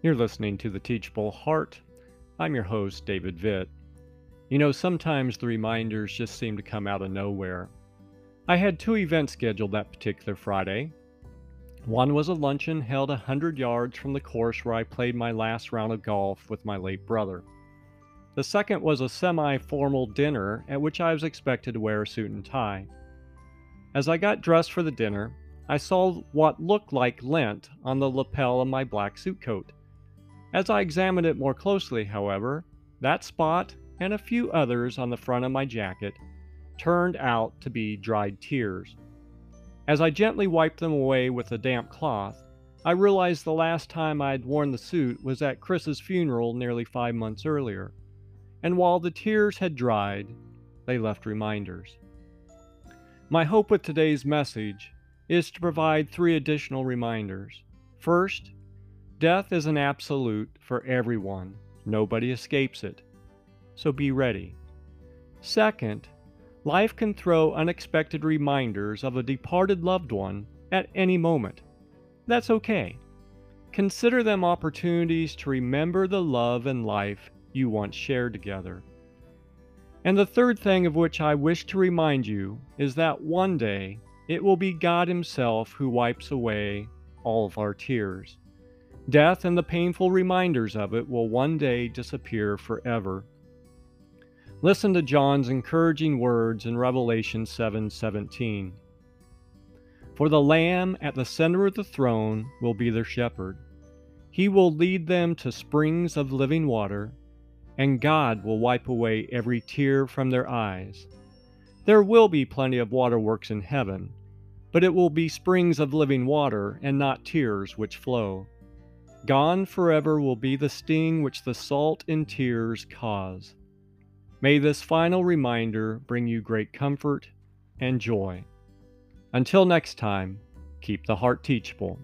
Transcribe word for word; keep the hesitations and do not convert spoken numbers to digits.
You're listening to The Teachable Heart. I'm your host, David Vitt. You know, sometimes the reminders just seem to come out of nowhere. I had two events scheduled that particular Friday. One was a luncheon held one hundred yards from the course where I played my last round of golf with my late brother. The second was a semi-formal dinner at which I was expected to wear a suit and tie. As I got dressed for the dinner, I saw what looked like lint on the lapel of my black suit coat. As I examined it more closely, however, that spot and a few others on the front of my jacket turned out to be dried tears. As I gently wiped them away with a damp cloth, I realized the last time I had worn the suit was at Chris's funeral nearly five months earlier, and while the tears had dried, they left reminders. My hope with today's message is to provide three additional reminders. First, death is an absolute for everyone. Nobody escapes it. So be ready. Second, life can throw unexpected reminders of a departed loved one at any moment. That's okay. Consider them opportunities to remember the love and life you once shared together. And the third thing of which I wish to remind you is that one day it will be God Himself who wipes away all of our tears. Death and the painful reminders of it will one day disappear forever. Listen to John's encouraging words in Revelation seven seventeen. For the Lamb at the center of the throne will be their shepherd. He will lead them to springs of living water, and God will wipe away every tear from their eyes. There will be plenty of waterworks in heaven, but it will be springs of living water and not tears which flow. Gone forever will be the sting which the salt and tears cause. May this final reminder bring you great comfort and joy. Until next time, keep the heart teachable.